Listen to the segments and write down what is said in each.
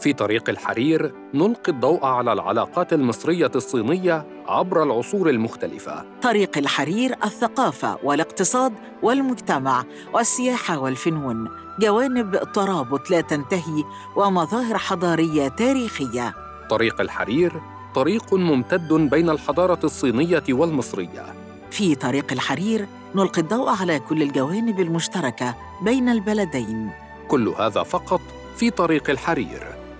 في طريق الحرير نلقي الضوء على العلاقات المصرية الصينية عبر العصور المختلفة. طريق الحرير، الثقافة والاقتصاد والمجتمع والسياحة والفنون، جوانب ترابط لا تنتهي ومظاهر حضارية تاريخية. طريق الحرير طريق ممتد بين الحضارة الصينية والمصرية. في طريق الحرير نلقي الضوء على كل الجوانب المشتركة بين البلدين. كل هذا فقط في طريق الحرير،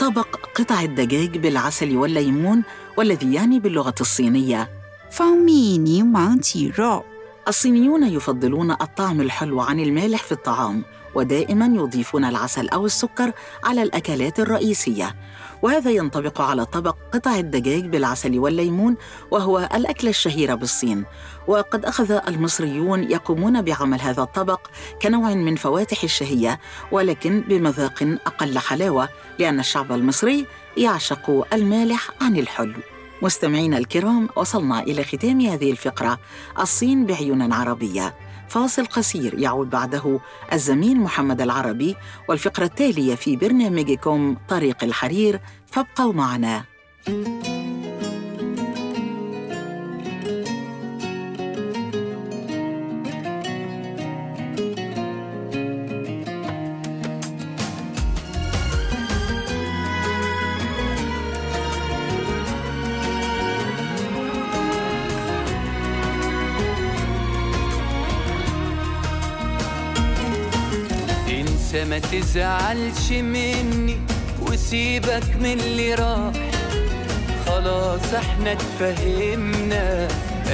طبق قطع الدجاج بالعسل والليمون، والذي يعني باللغة الصينية الصينيون يفضلون الطعم الحلو عن المالح في الطعام، ودائماً يضيفون العسل أو السكر على الأكلات الرئيسية، وهذا ينطبق على طبق قطع الدجاج بالعسل والليمون، وهو الأكلة الشهيرة بالصين. وقد أخذ المصريون يقومون بعمل هذا الطبق كنوع من فواتح الشهية، ولكن بمذاق أقل حلاوة، لأن الشعب المصري يعشق المالح عن الحلو. مستمعينا الكرام، وصلنا إلى ختام هذه الفقرة الصين بعيون عربية. فاصل قصير يعود بعده الزميل محمد العربي والفقرة التالية في برنامجكم طريق الحرير، فابقوا معنا. ما تزعلش مني وسيبك من اللي راح، خلاص احنا اتفهمنا،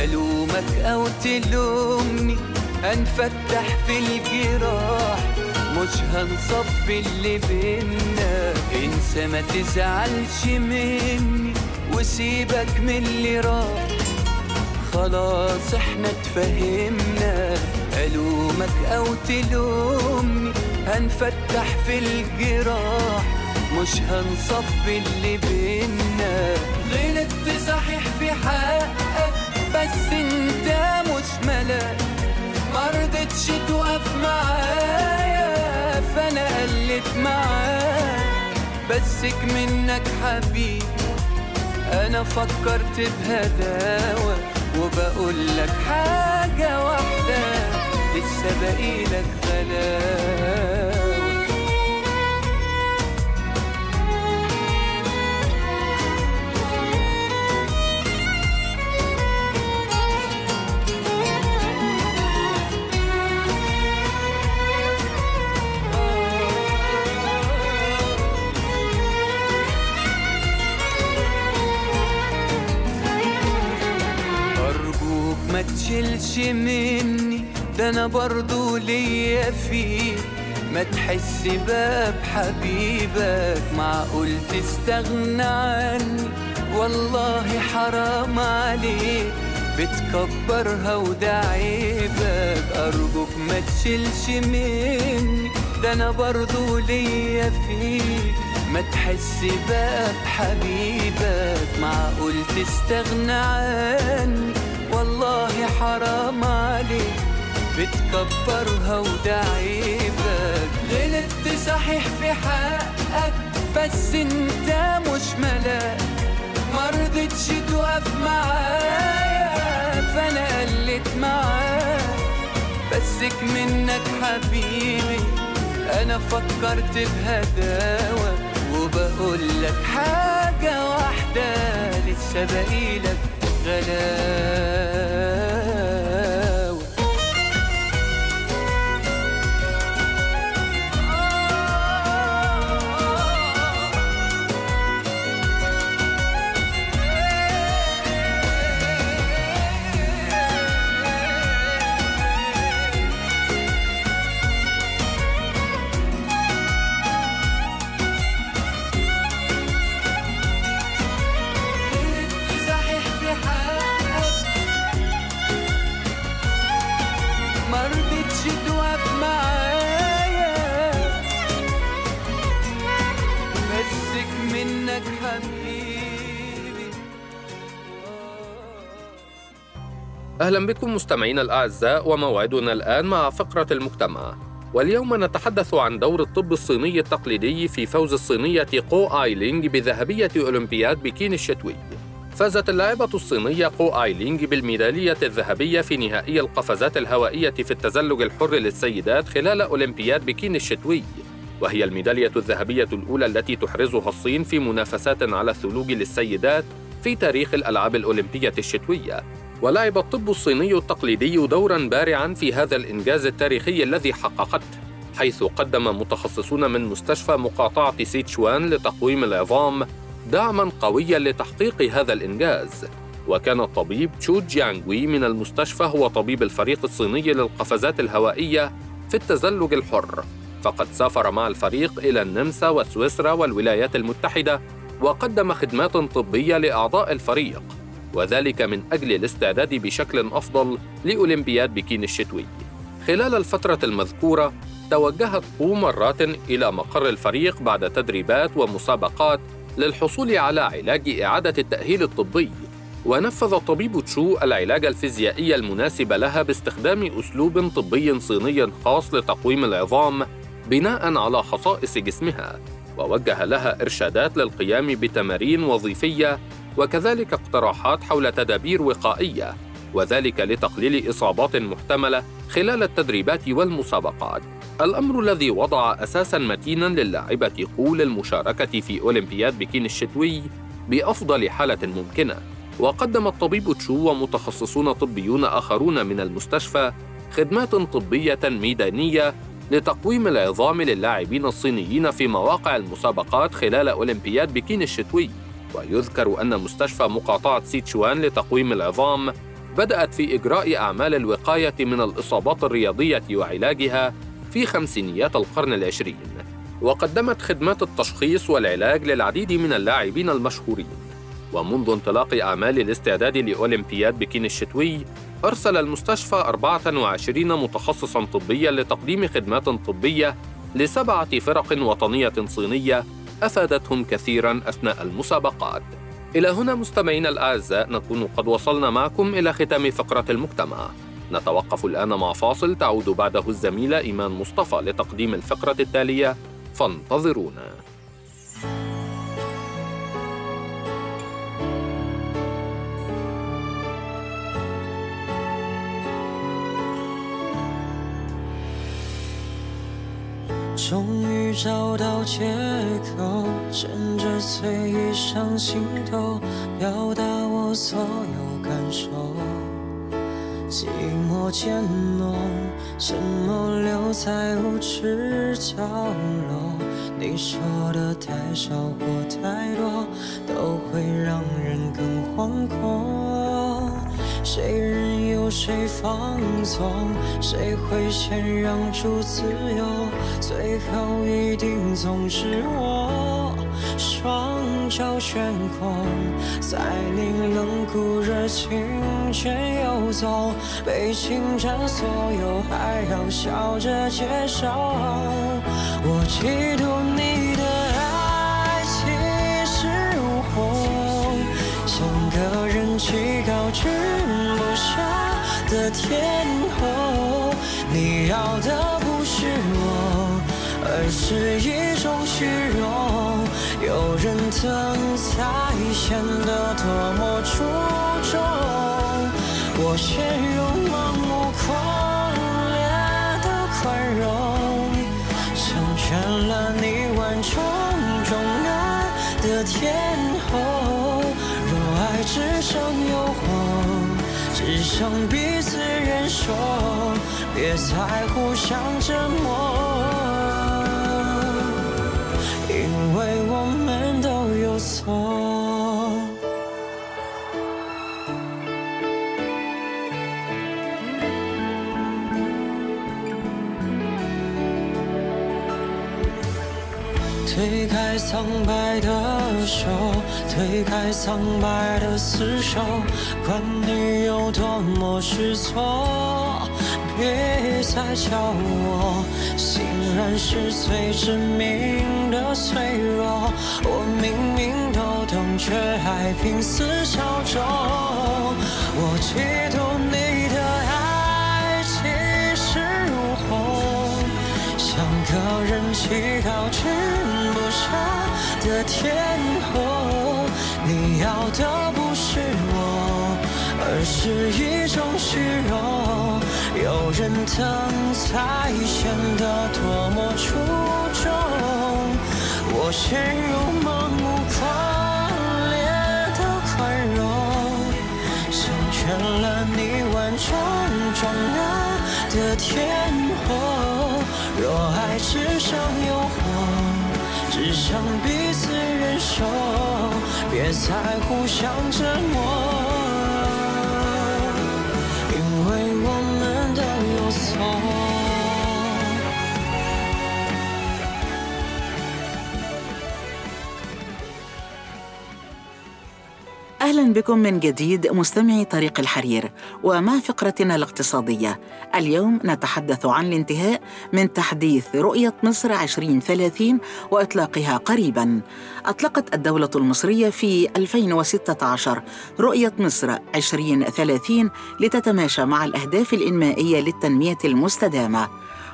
ألومك أو تلومني هنفتح في الجراح، مش هنصفي اللي بينا. انسى ما تزعلش مني وسيبك من اللي راح، خلاص احنا اتفهمنا، ألومك أو تلومني هنفتح في الجراح، مش هنصفي اللي بينا. غلطت صحيح في حقك، بس انت مش ملاك، مرضتش توقف معايا فانا قلت معاك، بسك منك حبيب انا فكرت بهداوة، وبقولك حاجة واحدة لسه باقيلك غلاوة. أرجوك ما تشيلش مني، ده أنا برضو ليا فيك، ما تحس بقى بحبيبك، معقول تستغنى عني، والله حرام عليك، بتكبرها وده عيبك. أرجوك ما تشيلش مني، ده أنا برضو ليا فيك، ما تحس بقى بحبيبك، معقول تستغنى عني؟ والله حرام عليك بتكبرها وده عيبك. غلطت صحيح في حقك بس انت مش ملاك، مرضتش توقف معايا فانا قلت معاك. بسك منك حبيبي انا فكرت بهداوة، وبقولك حاجة واحدة لسه باقيلك غلاوة. أهلا بكم مستمعينا الأعزاء، وموعدنا الآن مع فقرة المجتمع. واليوم نتحدث عن دور الطب الصيني التقليدي في فوز الصينية قو إيلينغ بذهبية أولمبياد بكين الشتوي. فازت اللاعبة الصينية قو إيلينغ بالميدالية الذهبية في نهائي القفزات الهوائية في التزلج الحر للسيدات خلال أولمبياد بكين الشتوي، وهي الميدالية الذهبية الأولى التي تحرزها الصين في منافسات على الثلوج للسيدات في تاريخ الألعاب الأولمبية الشتوية. ولعب الطب الصيني التقليدي دوراً بارعاً في هذا الإنجاز التاريخي الذي حققته، حيث قدم متخصصون من مستشفى مقاطعة سيتشوان لتقويم العظام دعماً قوياً لتحقيق هذا الإنجاز. وكان الطبيب تشو جيانغوي من المستشفى هو طبيب الفريق الصيني للقفزات الهوائية في التزلج الحر، فقد سافر مع الفريق إلى النمسا وسويسرا والولايات المتحدة، وقدم خدمات طبية لأعضاء الفريق، وذلك من أجل الاستعداد بشكل أفضل لأولمبياد بكين الشتوي. خلال الفترة المذكورة توجهت قو مرات إلى مقر الفريق بعد تدريبات ومسابقات للحصول على علاج إعادة التأهيل الطبي، ونفذ الطبيب تشو العلاج الفيزيائي المناسب لها باستخدام أسلوب طبي صيني خاص لتقويم العظام بناءً على خصائص جسمها، ووجه لها إرشادات للقيام بتمارين وظيفية، وكذلك اقتراحات حول تدابير وقائية، وذلك لتقليل إصابات محتملة خلال التدريبات والمسابقات. الأمر الذي وضع أساساً متيناً للاعبة قو للمشاركة في أولمبياد بكين الشتوي بأفضل حالة ممكنة. وقدم الطبيب تشو ومتخصصون طبيون آخرون من المستشفى خدمات طبية ميدانية لتقويم العظام للاعبين الصينيين في مواقع المسابقات خلال أولمبياد بكين الشتوي. ويذكر أن مستشفى مقاطعة سيتشوان لتقويم العظام بدأت في إجراء أعمال الوقاية من الإصابات الرياضية وعلاجها في خمسينيات القرن العشرين، وقدمت خدمات التشخيص والعلاج للعديد من اللاعبين المشهورين. ومنذ انطلاق أعمال الاستعداد لأولمبياد بكين الشتوي أرسل المستشفى 24 متخصصاً طبياً لتقديم خدمات طبية ل7 فرق وطنية صينية أفادتهم كثيراً أثناء المسابقات. إلى هنا مستمعينا الأعزاء نكون قد وصلنا معكم إلى ختام فقرة المجتمع. نتوقف الآن مع فاصل تعود بعده الزميلة إيمان مصطفى لتقديم الفقرة التالية، فانتظرونا.终于找到借口，趁着随意上心头，表达我所有感受。寂寞渐浓，沉默留在无耻角落。你说的太少或太多，都会让人更惶恐。谁任由谁放纵，谁会先让出自由，最后一定总是我。双脚悬空，在你冷酷热情间游走，被侵占所有还要笑着接受。我嫉妒你的爱，去不下的天后，你要的不是我，而是一种虚荣。有人疼才显得多么出众，我陷入盲目狂烈的宽容，成全了你万重重难的天后。只剩有我，只剩彼此忍受，别再互相折磨，因为我们都有错。推开苍白的手，推开苍白的厮守，管你有多么失措，别再叫我心软是最致命的脆弱。我明明都懂，却还拼死效忠。我嫉妒你的爱气势如虹，像个人乞讨之的天后，你要的不是我，而是一种虚荣。有人疼才显得多么出众，我陷入盲目狂烈的宽容，成全了你万种重难的天后。若爱只剩诱惑，只想彼此忍受，别再互相折磨，因为我们都有错。أهلا بكم من جديد مستمعي طريق الحرير، ومع فقرتنا الاقتصادية اليوم نتحدث عن الانتهاء من تحديث رؤية مصر 2030 وإطلاقها قريباً. أطلقت الدولة المصرية في 2016 رؤية مصر 2030 لتتماشى مع الأهداف الإنمائية للتنمية المستدامة،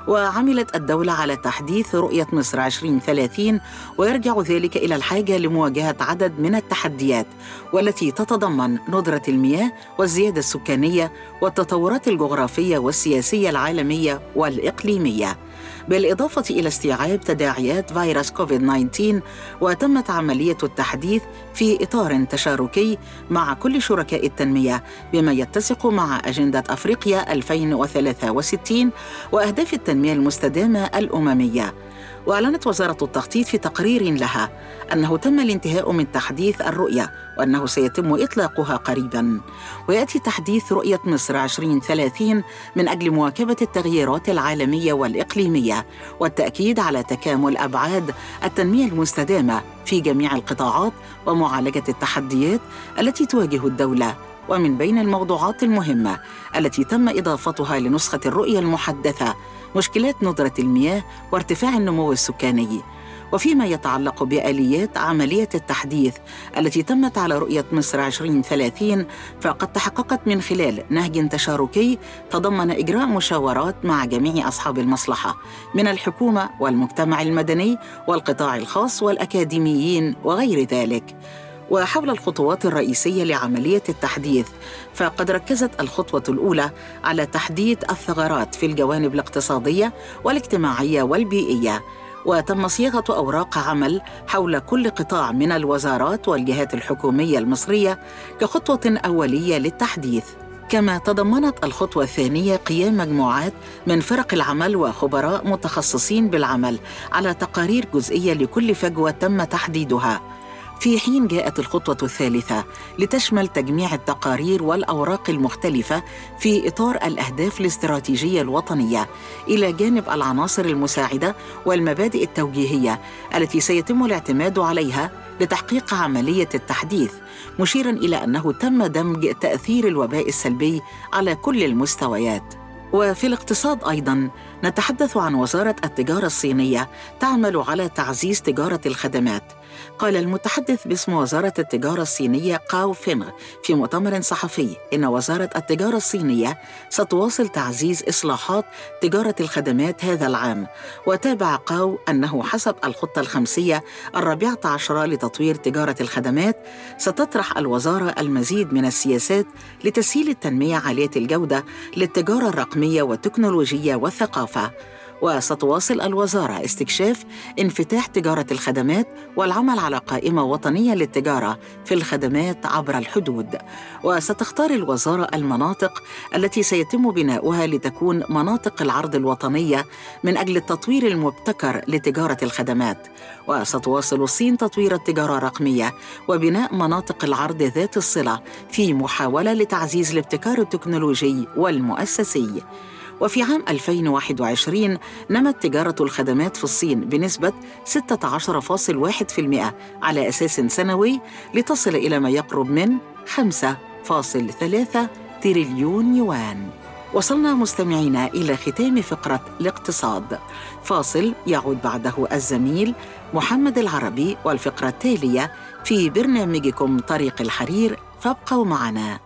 وعملت الدولة على تحديث رؤية مصر 2030، ويرجع ذلك إلى الحاجة لمواجهة عدد من التحديات والتي تتضمن ندرة المياه والزيادة السكانية والتطورات الجغرافية والسياسية العالمية والإقليمية، بالإضافة إلى استيعاب تداعيات فيروس كوفيد-19. وتمت عملية التحديث في إطار تشاركي مع كل شركاء التنمية بما يتسق مع أجندة أفريقيا 2063 وأهداف التنمية المستدامة الأممية. وأعلنت وزارة التخطيط في تقرير لها أنه تم الانتهاء من تحديث الرؤية وأنه سيتم إطلاقها قريباً. ويأتي تحديث رؤية مصر 2030 من أجل مواكبة التغييرات العالمية والإقليمية والتأكيد على تكامل أبعاد التنمية المستدامة في جميع القطاعات ومعالجة التحديات التي تواجه الدولة. ومن بين الموضوعات المهمة التي تم إضافتها لنسخة الرؤية المحدثة مشكلات ندرة المياه وارتفاع النمو السكاني. وفيما يتعلق بآليات عملية التحديث التي تمت على رؤية مصر 2030، فقد تحققت من خلال نهج تشاركي تضمن إجراء مشاورات مع جميع أصحاب المصلحة من الحكومة والمجتمع المدني والقطاع الخاص والأكاديميين وغير ذلك. وحول الخطوات الرئيسية لعملية التحديث، فقد ركزت الخطوة الأولى على تحديد الثغرات في الجوانب الاقتصادية والاجتماعية والبيئية، وتم صياغة أوراق عمل حول كل قطاع من الوزارات والجهات الحكومية المصرية كخطوة أولية للتحديث. كما تضمنت الخطوة الثانية قيام مجموعات من فرق العمل وخبراء متخصصين بالعمل على تقارير جزئية لكل فجوة تم تحديدها، في حين جاءت الخطوة الثالثة لتشمل تجميع التقارير والأوراق المختلفة في إطار الأهداف الاستراتيجية الوطنية، إلى جانب العناصر المساعدة والمبادئ التوجيهية التي سيتم الاعتماد عليها لتحقيق عملية التحديث، مشيراً إلى أنه تم دمج تأثير الوباء السلبي على كل المستويات. وفي الاقتصاد أيضاً نتحدث عن وزارة التجارة الصينية تعمل على تعزيز تجارة الخدمات، قال المتحدث باسم وزارة التجارة الصينية قاو فينغ في مؤتمر صحفي إن وزارة التجارة الصينية ستواصل تعزيز إصلاحات تجارة الخدمات هذا العام. وتابع قاو أنه حسب الخطة الخمسية 14 لتطوير تجارة الخدمات ستطرح الوزارة المزيد من السياسات لتسهيل التنمية عالية الجودة للتجارة الرقمية والتكنولوجية والثقافة. وستواصل الوزارة استكشاف انفتاح تجارة الخدمات والعمل على قائمة وطنية للتجارة في الخدمات عبر الحدود. وستختار الوزارة المناطق التي سيتم بناؤها لتكون مناطق العرض الوطنية من أجل التطوير المبتكر لتجارة الخدمات. وستواصل الصين تطوير التجارة الرقمية وبناء مناطق العرض ذات الصلة في محاولة لتعزيز الابتكار التكنولوجي والمؤسسي. وفي عام 2021 نمت تجارة الخدمات في الصين بنسبة 16.1% على أساس سنوي لتصل إلى ما يقرب من 5.3 تريليون يوان. وصلنا مستمعينا إلى ختام فقرة الاقتصاد. فاصل يعود بعده الزميل محمد العربي والفقرة التالية في برنامجكم طريق الحرير، فابقوا معنا.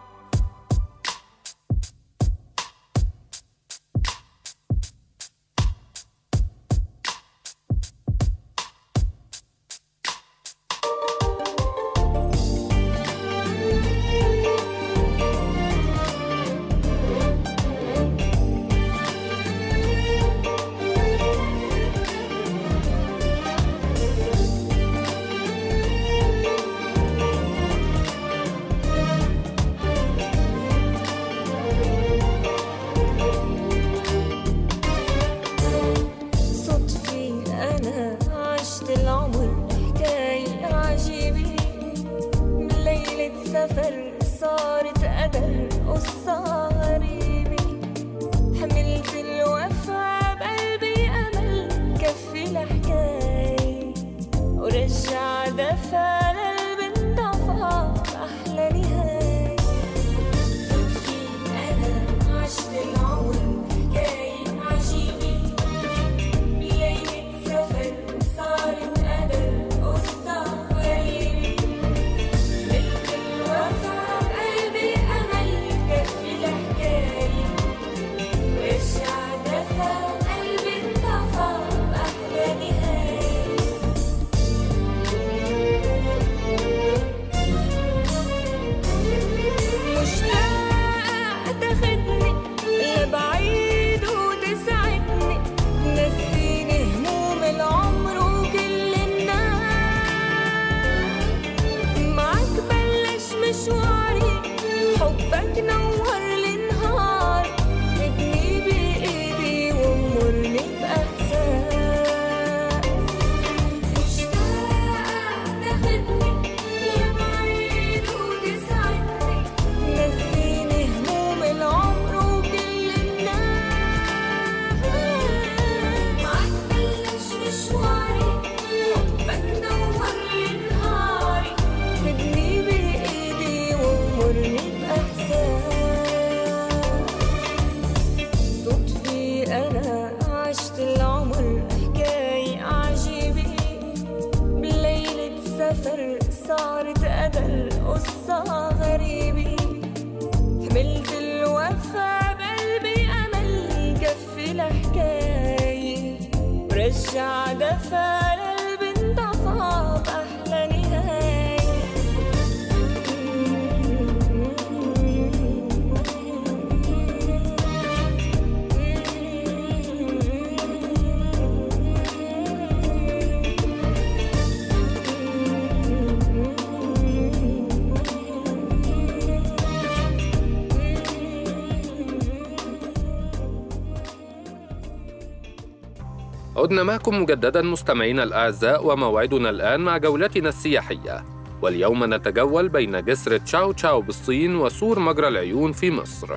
عدنا معكم مجدداً مستمعينا الأعزاء، وموعدنا الآن مع جولتنا السياحية، واليوم نتجول بين جسر تشاو تشاو بالصين وسور مجرى العيون في مصر.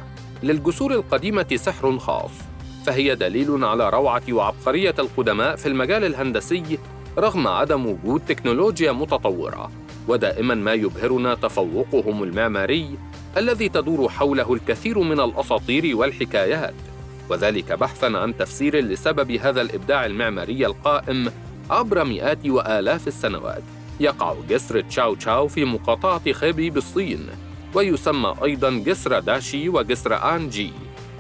للجسور القديمة سحر خاص، فهي دليل على روعة وعبقرية القدماء في المجال الهندسي رغم عدم وجود تكنولوجيا متطورة، ودائماً ما يبهرنا تفوقهم المعماري الذي تدور حوله الكثير من الأساطير والحكايات، وذلك بحثاً عن تفسير لسبب هذا الإبداع المعماري القائم عبر مئات وآلاف السنوات. يقع جسر تشاو تشاو في مقاطعة خيبي بالصين، ويسمى أيضاً جسر داشي وجسر آنجي،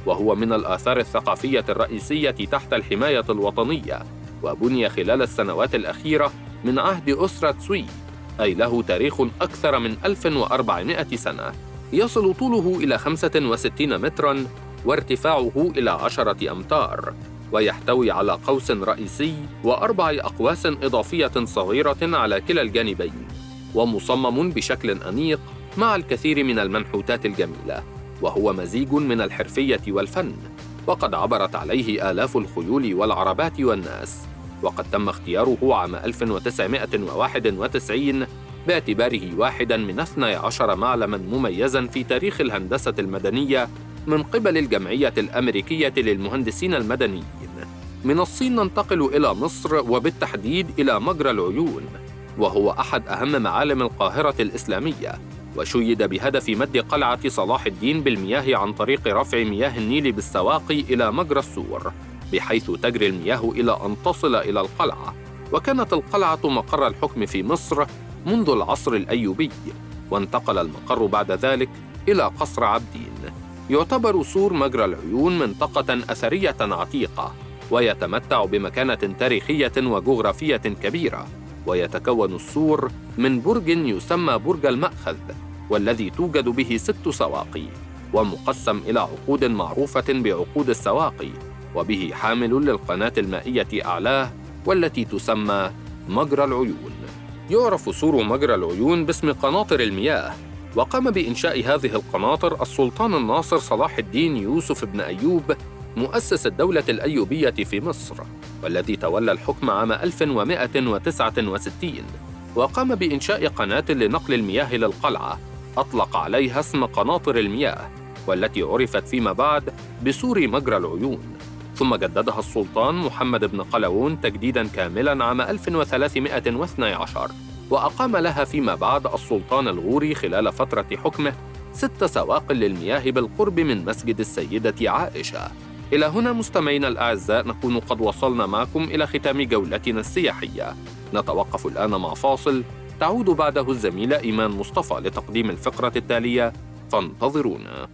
وهو من الآثار الثقافية الرئيسية تحت الحماية الوطنية، وبني خلال السنوات الأخيرة من عهد أسرة تسوي، أي له تاريخ أكثر من 1400 سنة، يصل طوله إلى 65 متراً وارتفاعه إلى 10 أمتار، ويحتوي على قوس رئيسي وأربع أقواس إضافية صغيرة على كلا الجانبين، ومصمم بشكل أنيق مع الكثير من المنحوتات الجميلة، وهو مزيج من الحرفية والفن، وقد عبرت عليه آلاف الخيول والعربات والناس، وقد تم اختياره عام 1991 باعتباره واحداً من 12 معلماً مميزاً في تاريخ الهندسة المدنية من قبل الجمعية الأمريكية للمهندسين المدنيين. من الصين ننتقل إلى مصر، وبالتحديد إلى مجرى العيون، وهو أحد أهم معالم القاهرة الإسلامية، وشيد بهدف مد قلعة صلاح الدين بالمياه عن طريق رفع مياه النيل بالسواقي إلى مجرى السور، بحيث تجري المياه إلى أن تصل إلى القلعة. وكانت القلعة مقر الحكم في مصر منذ العصر الأيوبي، وانتقل المقر بعد ذلك إلى قصر عبدين. يعتبر سور مجرى العيون منطقة أثرية عتيقة، ويتمتع بمكانة تاريخية وجغرافية كبيرة، ويتكون السور من برج يسمى برج المأخذ، والذي توجد به 6 سواقي، ومقسم إلى عقود معروفة بعقود السواقي، وبه حامل للقناة المائية أعلاه، والتي تسمى مجرى العيون. يعرف سور مجرى العيون باسم قناطر المياه، وقام بإنشاء هذه القناطر السلطان الناصر صلاح الدين يوسف بن أيوب، مؤسس الدولة الأيوبية في مصر، والذي تولى الحكم عام 1169، وقام بإنشاء قناة لنقل المياه للقلعة أطلق عليها اسم قناطر المياه، والتي عرفت فيما بعد بسور مجرى العيون. ثم جددها السلطان محمد بن قلاوون تجديداً كاملاً عام 1312، وأقام لها فيما بعد السلطان الغوري خلال فترة حكمه 6 سواق للمياه بالقرب من مسجد السيدة عائشة. إلى هنا مستمعينا الأعزاء نكون قد وصلنا معكم إلى ختام جولتنا السياحية. نتوقف الآن مع فاصل تعود بعده الزميلة إيمان مصطفى لتقديم الفقرة التالية، فانتظرونا.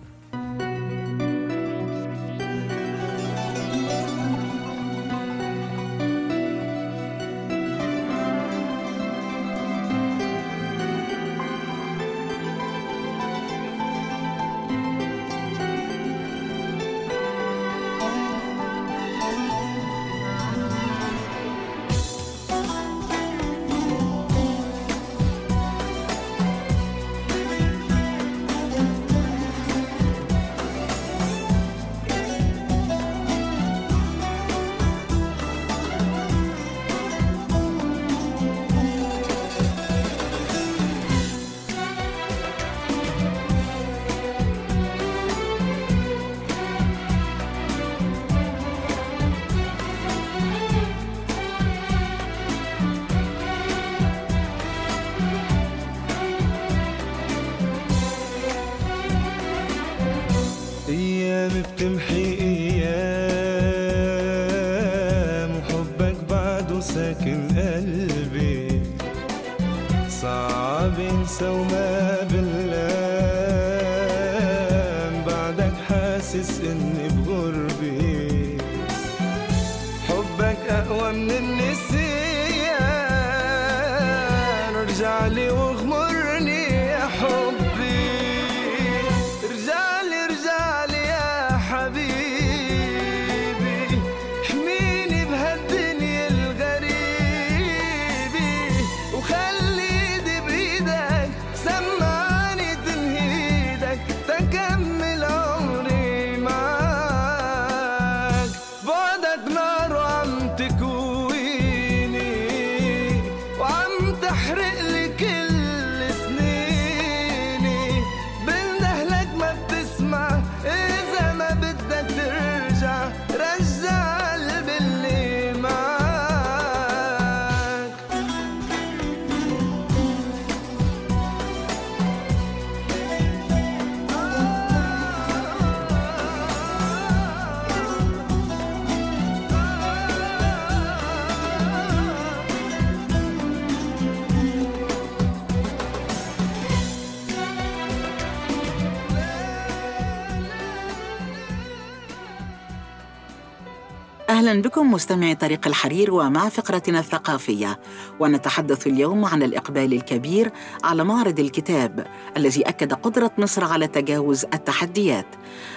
أهلا بكم مستمعي طريق الحرير ومع فقرتنا الثقافية، ونتحدث اليوم عن الإقبال الكبير على معرض الكتاب الذي أكد قدرة مصر على تجاوز التحديات.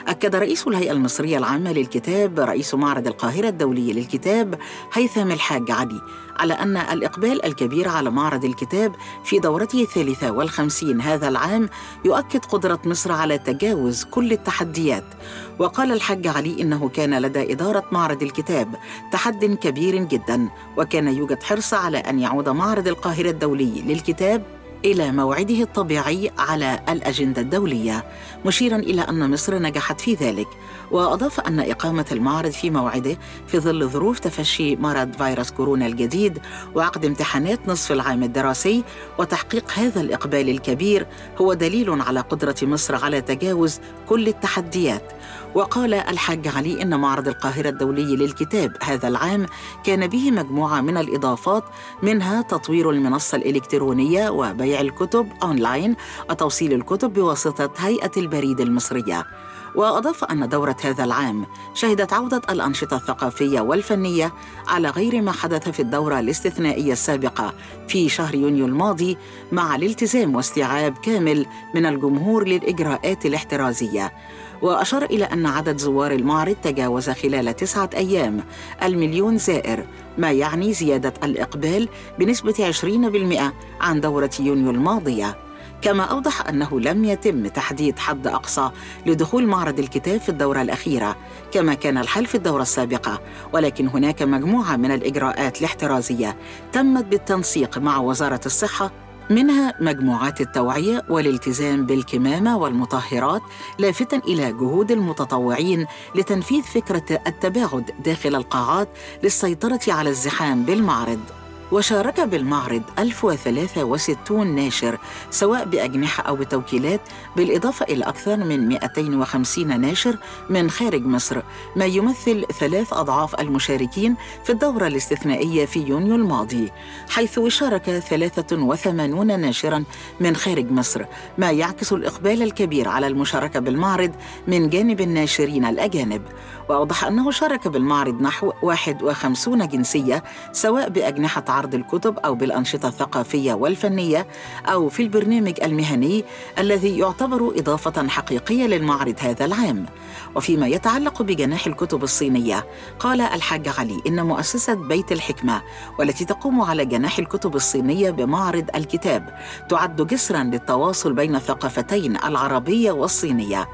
أكد رئيس الهيئة المصرية العامة للكتاب رئيس معرض القاهرة الدولي للكتاب هيثم الحاج علي على أن الإقبال الكبير على معرض الكتاب في دورته 53 هذا العام يؤكد قدرة مصر على تجاوز كل التحديات. وقال الحاج علي إنه كان لدى إدارة معرض الكتاب تحد كبير جدا، وكان يوجد حرص على أن يعود معرض القاهرة الدولي للكتاب إلى موعده الطبيعي على الأجندة الدولية، مشيرا إلى أن مصر نجحت في ذلك. وأضاف أن إقامة المعرض في موعده في ظل ظروف تفشي مرض فيروس كورونا الجديد وعقد امتحانات نصف العام الدراسي وتحقيق هذا الإقبال الكبير هو دليل على قدرة مصر على تجاوز كل التحديات. وقال الحاج علي إن معرض القاهرة الدولي للكتاب هذا العام كان به مجموعة من الإضافات، منها تطوير المنصة الإلكترونية وبيع الكتب أونلاين وتوصيل الكتب بواسطة هيئة البريد المصرية. وأضاف أن دورة هذا العام شهدت عودة الأنشطة الثقافية والفنية على غير ما حدث في الدورة الاستثنائية السابقة في شهر يونيو الماضي، مع الالتزام واستيعاب كامل من الجمهور للإجراءات الاحترازية. وأشار إلى أن عدد زوار المعرض تجاوز خلال 9 أيام 1,000,000 زائر، ما يعني زيادة الإقبال بنسبة 20% عن دورة يونيو الماضية. كما أوضح أنه لم يتم تحديد حد أقصى لدخول معرض الكتاب في الدورة الأخيرة كما كان الحال في الدورة السابقة، ولكن هناك مجموعة من الإجراءات الاحترازية تمت بالتنسيق مع وزارة الصحة، منها مجموعات التوعية والالتزام بالكمامة والمطهرات، لافتا إلى جهود المتطوعين لتنفيذ فكرة التباعد داخل القاعات للسيطرة على الزحام بالمعرض. وشارك بالمعرض 1063 ناشر سواء بأجنحة أو بتوكيلات، بالإضافة إلى أكثر من 250 ناشر من خارج مصر، ما يمثل 3 أضعاف المشاركين في الدورة الاستثنائية في يونيو الماضي، حيث شارك 83 ناشرا من خارج مصر، ما يعكس الإقبال الكبير على المشاركة بالمعرض من جانب الناشرين الأجانب. وأوضح أنه شارك بالمعرض نحو 51 جنسية سواء بأجنحة عرض الكتب أو بالأنشطة الثقافية والفنية أو في البرنامج المهني الذي يعتبر إضافة حقيقية للمعرض هذا العام. وفيما يتعلق بجناح الكتب الصينية، قال الحاج علي إن مؤسسة بيت الحكمة والتي تقوم على جناح الكتب الصينية بمعرض الكتاب تعد جسراً للتواصل بين الثقافتين العربية والصينية.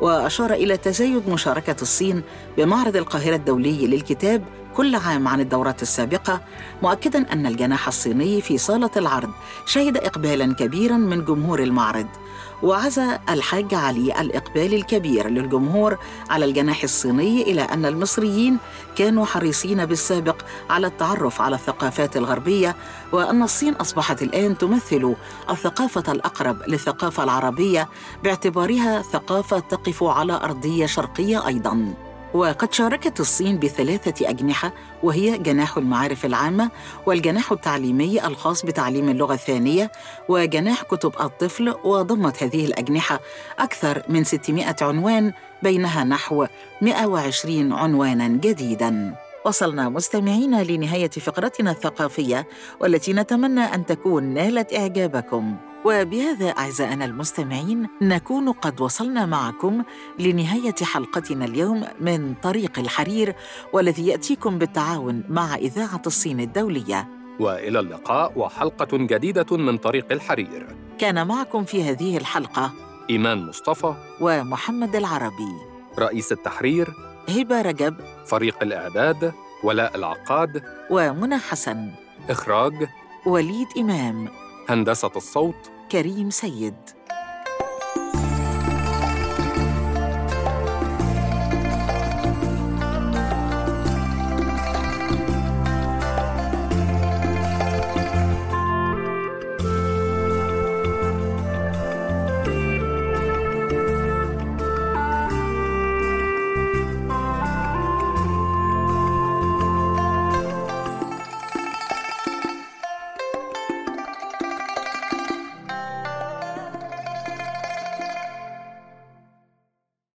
وأشار إلى تزايد مشاركة الصين بمعرض القاهرة الدولي للكتاب كل عام عن الدورات السابقة، مؤكداً أن الجناح الصيني في صالة العرض شهد إقبالاً كبيراً من جمهور المعرض. وعزى الحاج علي الإقبال الكبير للجمهور على الجناح الصيني إلى أن المصريين كانوا حريصين بالسابق على التعرف على الثقافات الغربية، وأن الصين أصبحت الآن تمثل الثقافة الأقرب للثقافة العربية باعتبارها ثقافة تقف على أرضية شرقية أيضاً. وقد شاركت الصين ب3 أجنحة، وهي جناح المعارف العامة والجناح التعليمي الخاص بتعليم اللغة الثانية وجناح كتب الطفل. وضمت هذه الأجنحة أكثر من 600 عنوان، بينها نحو 120 عنوانا جديدا. وصلنا مستمعينا لنهاية فقرتنا الثقافية، والتي نتمنى أن تكون نالت إعجابكم. وبهذا أعزائنا المستمعين نكون قد وصلنا معكم لنهاية حلقتنا اليوم من طريق الحرير، والذي يأتيكم بالتعاون مع إذاعة الصين الدولية. وإلى اللقاء وحلقة جديدة من طريق الحرير. كان معكم في هذه الحلقة إيمان مصطفى ومحمد العربي، رئيس التحرير هبة رجب، فريق الإعداد ولاء العقاد ومنى حسن، إخراج وليد إمام، هندسة الصوت كريم سيد.